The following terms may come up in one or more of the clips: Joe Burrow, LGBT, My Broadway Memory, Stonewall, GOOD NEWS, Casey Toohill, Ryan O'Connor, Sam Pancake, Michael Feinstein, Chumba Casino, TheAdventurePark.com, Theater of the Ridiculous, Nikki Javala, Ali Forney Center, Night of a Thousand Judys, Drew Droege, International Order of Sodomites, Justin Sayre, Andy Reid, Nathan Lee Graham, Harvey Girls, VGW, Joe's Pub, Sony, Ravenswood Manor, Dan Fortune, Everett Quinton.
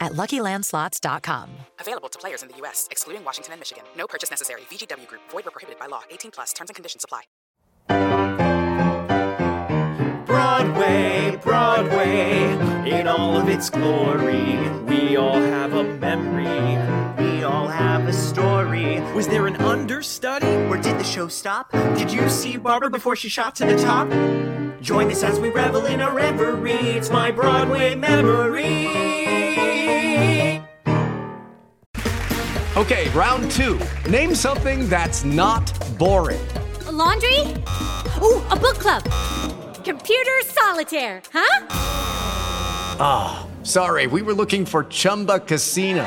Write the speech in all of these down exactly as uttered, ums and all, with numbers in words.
at Lucky Land Slots dot com. Available to players in the U S, excluding Washington and Michigan. No purchase necessary. V G W Group. Void where prohibited by law. eighteen plus. Terms and conditions apply. Broadway, Broadway, in all of its glory. We all have a memory. We all have a story. Was there an understudy? Or did the show stop? Did you see Barbara before she shot to the top? Join us as we revel in our reverie. It's My Broadway Memory. Okay, round two. Name something that's not boring. A laundry? Ooh, a book club. Computer solitaire, huh? Ah, oh, sorry, we were looking for Chumba Casino.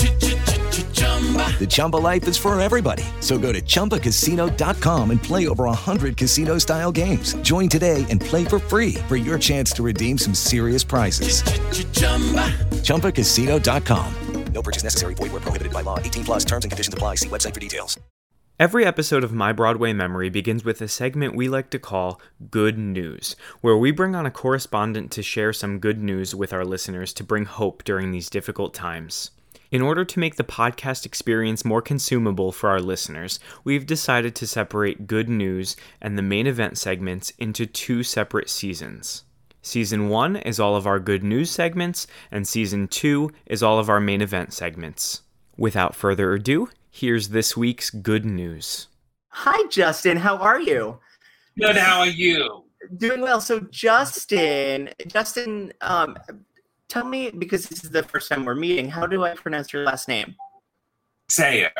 The Chumba life is for everybody. So go to Chumba Casino dot com and play over one hundred casino-style games. Join today and play for free for your chance to redeem some serious prizes. Chumba Casino dot com. No purchase necessary. Void where prohibited by law. eighteen plus. Terms and conditions apply. See website for details. Every episode of My Broadway Memory begins with a segment we like to call Good News, where we bring on a correspondent to share some good news with our listeners to bring hope during these difficult times. In order to make the podcast experience more consumable for our listeners, we've decided to separate Good News and the main event segments into two separate seasons. Season one is all of our good news segments, and Season two is all of our main event segments. Without further ado, here's this week's good news. Hi, Justin. How are you? Good. How are you? Doing well. So, Justin, Justin, um, tell me, because this is the first time we're meeting, how do I pronounce your last name? Sayre.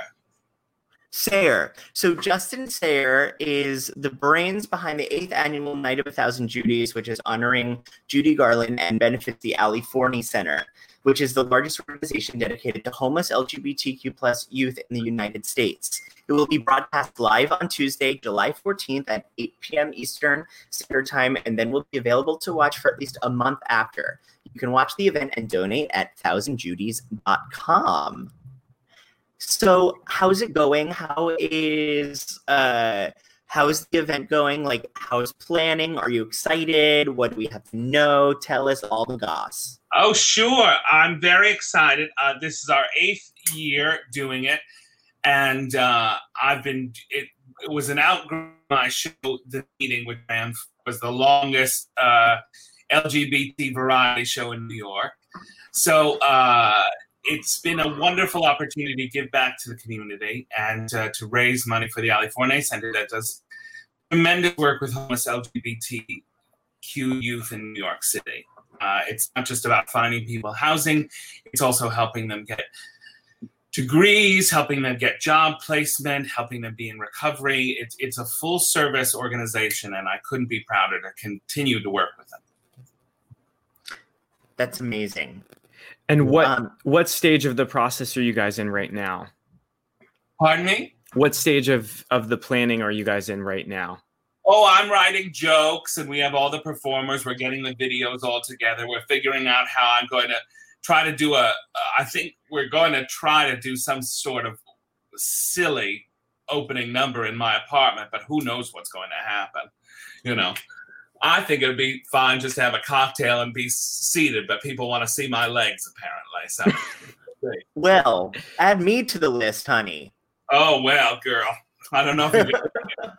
Sayre. So Justin Sayre is the brains behind the eighth annual Night of a Thousand Judys, which is honoring Judy Garland and benefits the Ali Forney Center, which is the largest organization dedicated to homeless L G B T Q plus youth in the United States. It will be broadcast live on Tuesday, July fourteenth at eight p.m. Eastern Standard Time, and then will be available to watch for at least a month after. You can watch the event and donate at thousand judys dot com. So how's it going? How is uh, how is the event going? Like, how's planning? Are you excited? What do we have to know? Tell us all the goss. Oh, sure. I'm very excited. Uh, this is our eighth year doing it. And uh, I've been, it, it was an outgrowth of my show, The Meeting, which was the longest uh, L G B T variety show in New York. So, uh, It's been a wonderful opportunity to give back to the community and uh, to raise money for the Ali Forney Center that does tremendous work with homeless L G B T Q youth in New York City. Uh, it's not just about finding people housing, it's also helping them get degrees, helping them get job placement, helping them be in recovery. It's, it's a full service organization, and I couldn't be prouder to continue to work with them. That's amazing. And what um, what stage of the process are you guys in right now? Pardon me? What stage of, of the planning are you guys in right now? Oh, I'm writing jokes, and we have all the performers. We're getting the videos all together. We're figuring out how I'm going to try to do a... Uh, I think we're going to try to do some sort of silly opening number in my apartment, but who knows what's going to happen, you know. I think it would be fine just to have a cocktail and be seated, but people want to see my legs, apparently. So, well, add me to the list, honey. Oh, well, girl. I don't know if you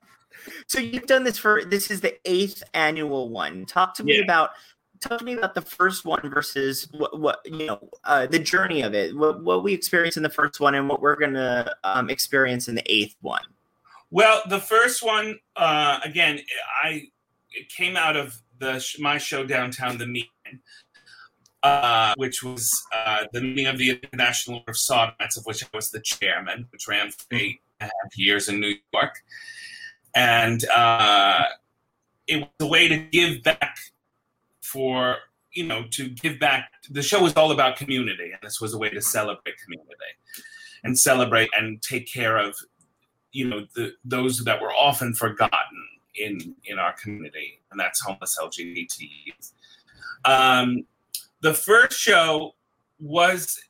So you've done this for, this is the eighth annual one. Talk to me yeah. about, talk to me about the first one versus what, what you know, uh, the journey of it, what, what we experienced in the first one and what we're going to um, experience in the eighth one. Well, the first one, uh, again, I, it came out of the my show downtown, The Meeting, uh, which was uh, the meeting of the International Order of Sodomites, of which I was the chairman, which ran for eight and a half years in New York. And uh, it was a way to give back for, you know, to give back. The show was all about community, and this was a way to celebrate community and celebrate and take care of, you know, the, those that were often forgotten in in our community, and that's homeless L G B T youth. Um, the first show was,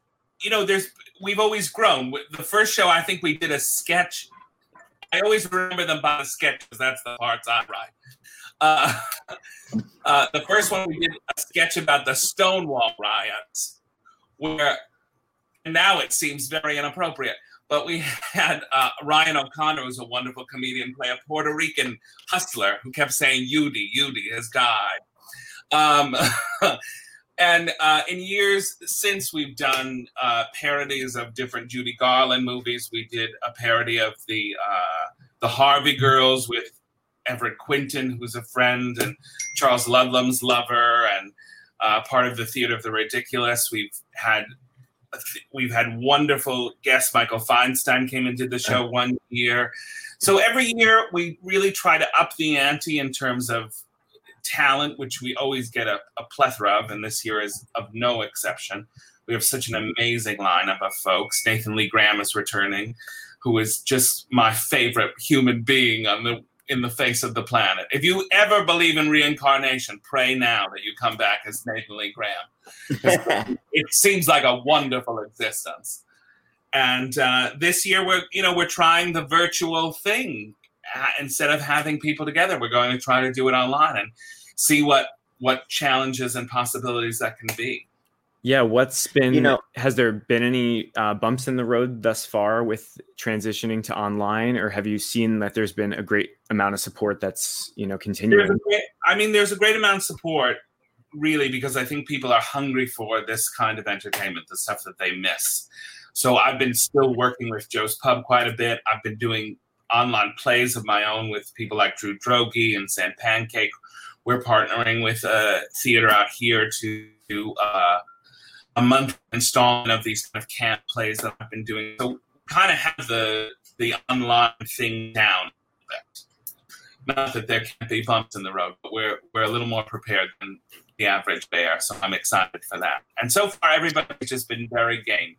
you know, there's we've always grown. The first show, I think we did a sketch. I always remember them by the sketch because that's the parts I write. Uh, uh, the first one, we did a sketch about the Stonewall riots, where now it seems very inappropriate. But we had uh, Ryan O'Connor, who's a wonderful comedian, play a Puerto Rican hustler who kept saying, Yudi, Yudi, his guy. Um, and uh, in years since, we've done uh, parodies of different Judy Garland movies. We did a parody of the uh, the Harvey Girls with Everett Quinton, who's a friend, and Charles Ludlam's lover, and uh, part of the Theater of the Ridiculous. We've had... We've had wonderful guests. Michael Feinstein came and did the show one year. So every year we really try to up the ante in terms of talent, which we always get a, a plethora of, and this year is of no exception. We have such an amazing lineup of folks. Nathan Lee Graham is returning, who is just my favorite human being on the in the face of the planet. If you ever believe in reincarnation, pray now that you come back as Nathan Lee Graham. It seems like a wonderful existence. And uh, this year we're, you know, we're trying the virtual thing. Uh, instead of having people together, we're going to try to do it online and see what, what challenges and possibilities that can be. Yeah. What's been, you know, has there been any uh, bumps in the road thus far with transitioning to online, or have you seen that there's been a great amount of support that's, you know, continuing? Great, I mean, there's a great amount of support really, because I think people are hungry for this kind of entertainment, the stuff that they miss. So I've been still working with Joe's Pub quite a bit. I've been doing online plays of my own with people like Drew Droege and Sam Pancake. We're partnering with a theater out here to do, uh, a month installment of these kind of camp plays that I've been doing. So kind of have the the online thing down. Not that there can't be bumps in the road, but we're we're a little more prepared than the average bear. So I'm excited for that. And so far, everybody's just been very game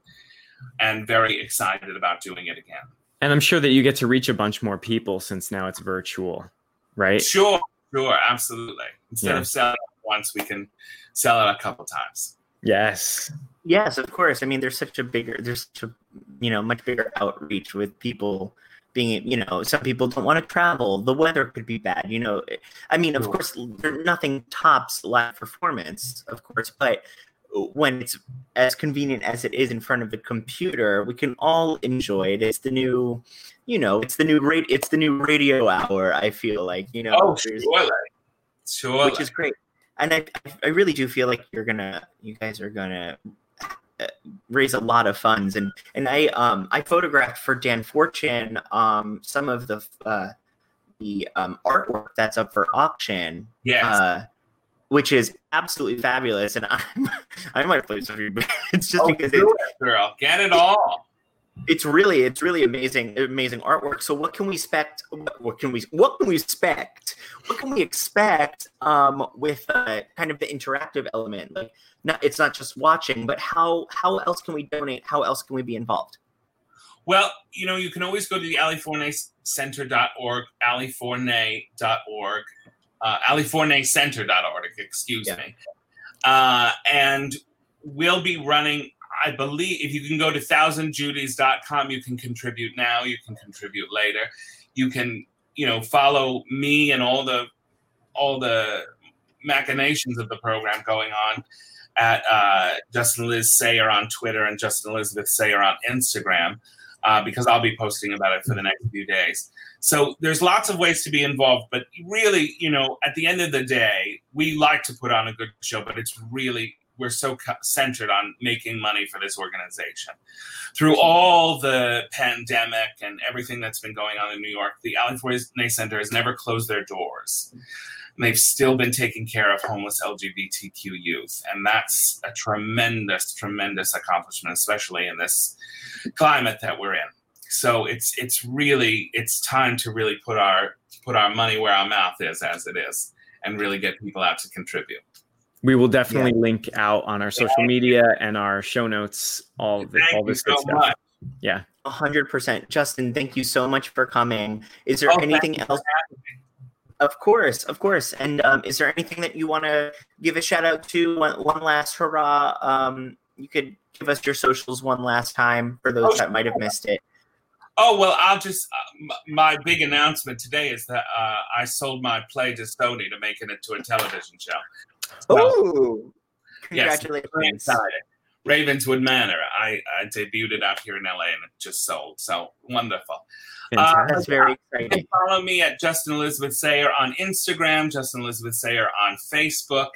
and very excited about doing it again. And I'm sure that you get to reach a bunch more people since now it's virtual, right? Sure, sure, absolutely. Instead yeah. of selling it once, we can sell it a couple times. Yes. Yes, of course. I mean, there's such a bigger, there's such a, you know, much bigger outreach with people being, you know, some people don't want to travel. The weather could be bad, you know. I mean, of course, nothing tops live performance, of course. But when it's as convenient as it is in front of the computer, we can all enjoy it. It's the new, you know, it's the new rate. It's the new radio hour, I feel like, you know. Oh, sure. Sure. Which is great. And I, I really do feel like you're gonna, you guys are gonna raise a lot of funds. And and I um I photographed for Dan Fortune um some of the uh, the um, artwork that's up for auction. Yes. Uh, which is absolutely fabulous. And I'm I might play some of your, but it's just oh, because it's it, girl, get it all. It's really it's really amazing amazing artwork. So what can we expect? What can we what can we expect? What can we expect um, with uh, kind of the interactive element? Like, not, it's not just watching, but how how else can we donate? How else can we be involved? Well, you know, you can always go to the Ali Forney Center dot org, Ali Forney dot org, uh, Ali Forney Center dot org. Excuse yeah. me, uh, and we'll be running. I believe if you can go to thousand judys dot com, you can contribute now, you can contribute later. You can, you know, follow me and all the all the machinations of the program going on at uh, Justin Liz Sayre on Twitter and Justin Elizabeth Sayre on Instagram, uh, because I'll be posting about it for the next few days. So there's lots of ways to be involved, but really, you know, at the end of the day, we like to put on a good show, but it's really, we're so centered on making money for this organization. Through all the pandemic and everything that's been going on in New York, the Ali Forney Center has never closed their doors. And they've still been taking care of homeless L G B T Q youth. And that's a tremendous, tremendous accomplishment, especially in this climate that we're in. So it's it's really, it's time to really put our put our money where our mouth is, as it is, and really get people out to contribute. We will definitely yeah. link out on our social yeah. media and our show notes, all of this, all this good so stuff. Much. Yeah. A hundred percent. Justin, thank you so much for coming. Is there oh, anything else? Of course, of course. And um, is there anything that you want to give a shout out to? One, one last hurrah. Um, you could give us your socials one last time for those oh, that might have missed it. Oh, well, I'll just, uh, my big announcement today is that uh, I sold my play to Sony to make it into a television show. So, oh, congratulations. Yes, Ravenswood Manor. I, I debuted it out here in L A and it just sold. So wonderful. Uh, That's very exciting. You can follow me at Justin Elizabeth Sayre on Instagram, Justin Elizabeth Sayre on Facebook,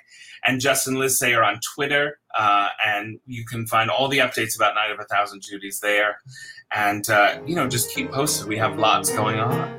and Justin Liz Sayre on Twitter. Uh, and you can find all the updates about Night of a Thousand Judys there. And, uh, you know, just keep posted. We have lots going on.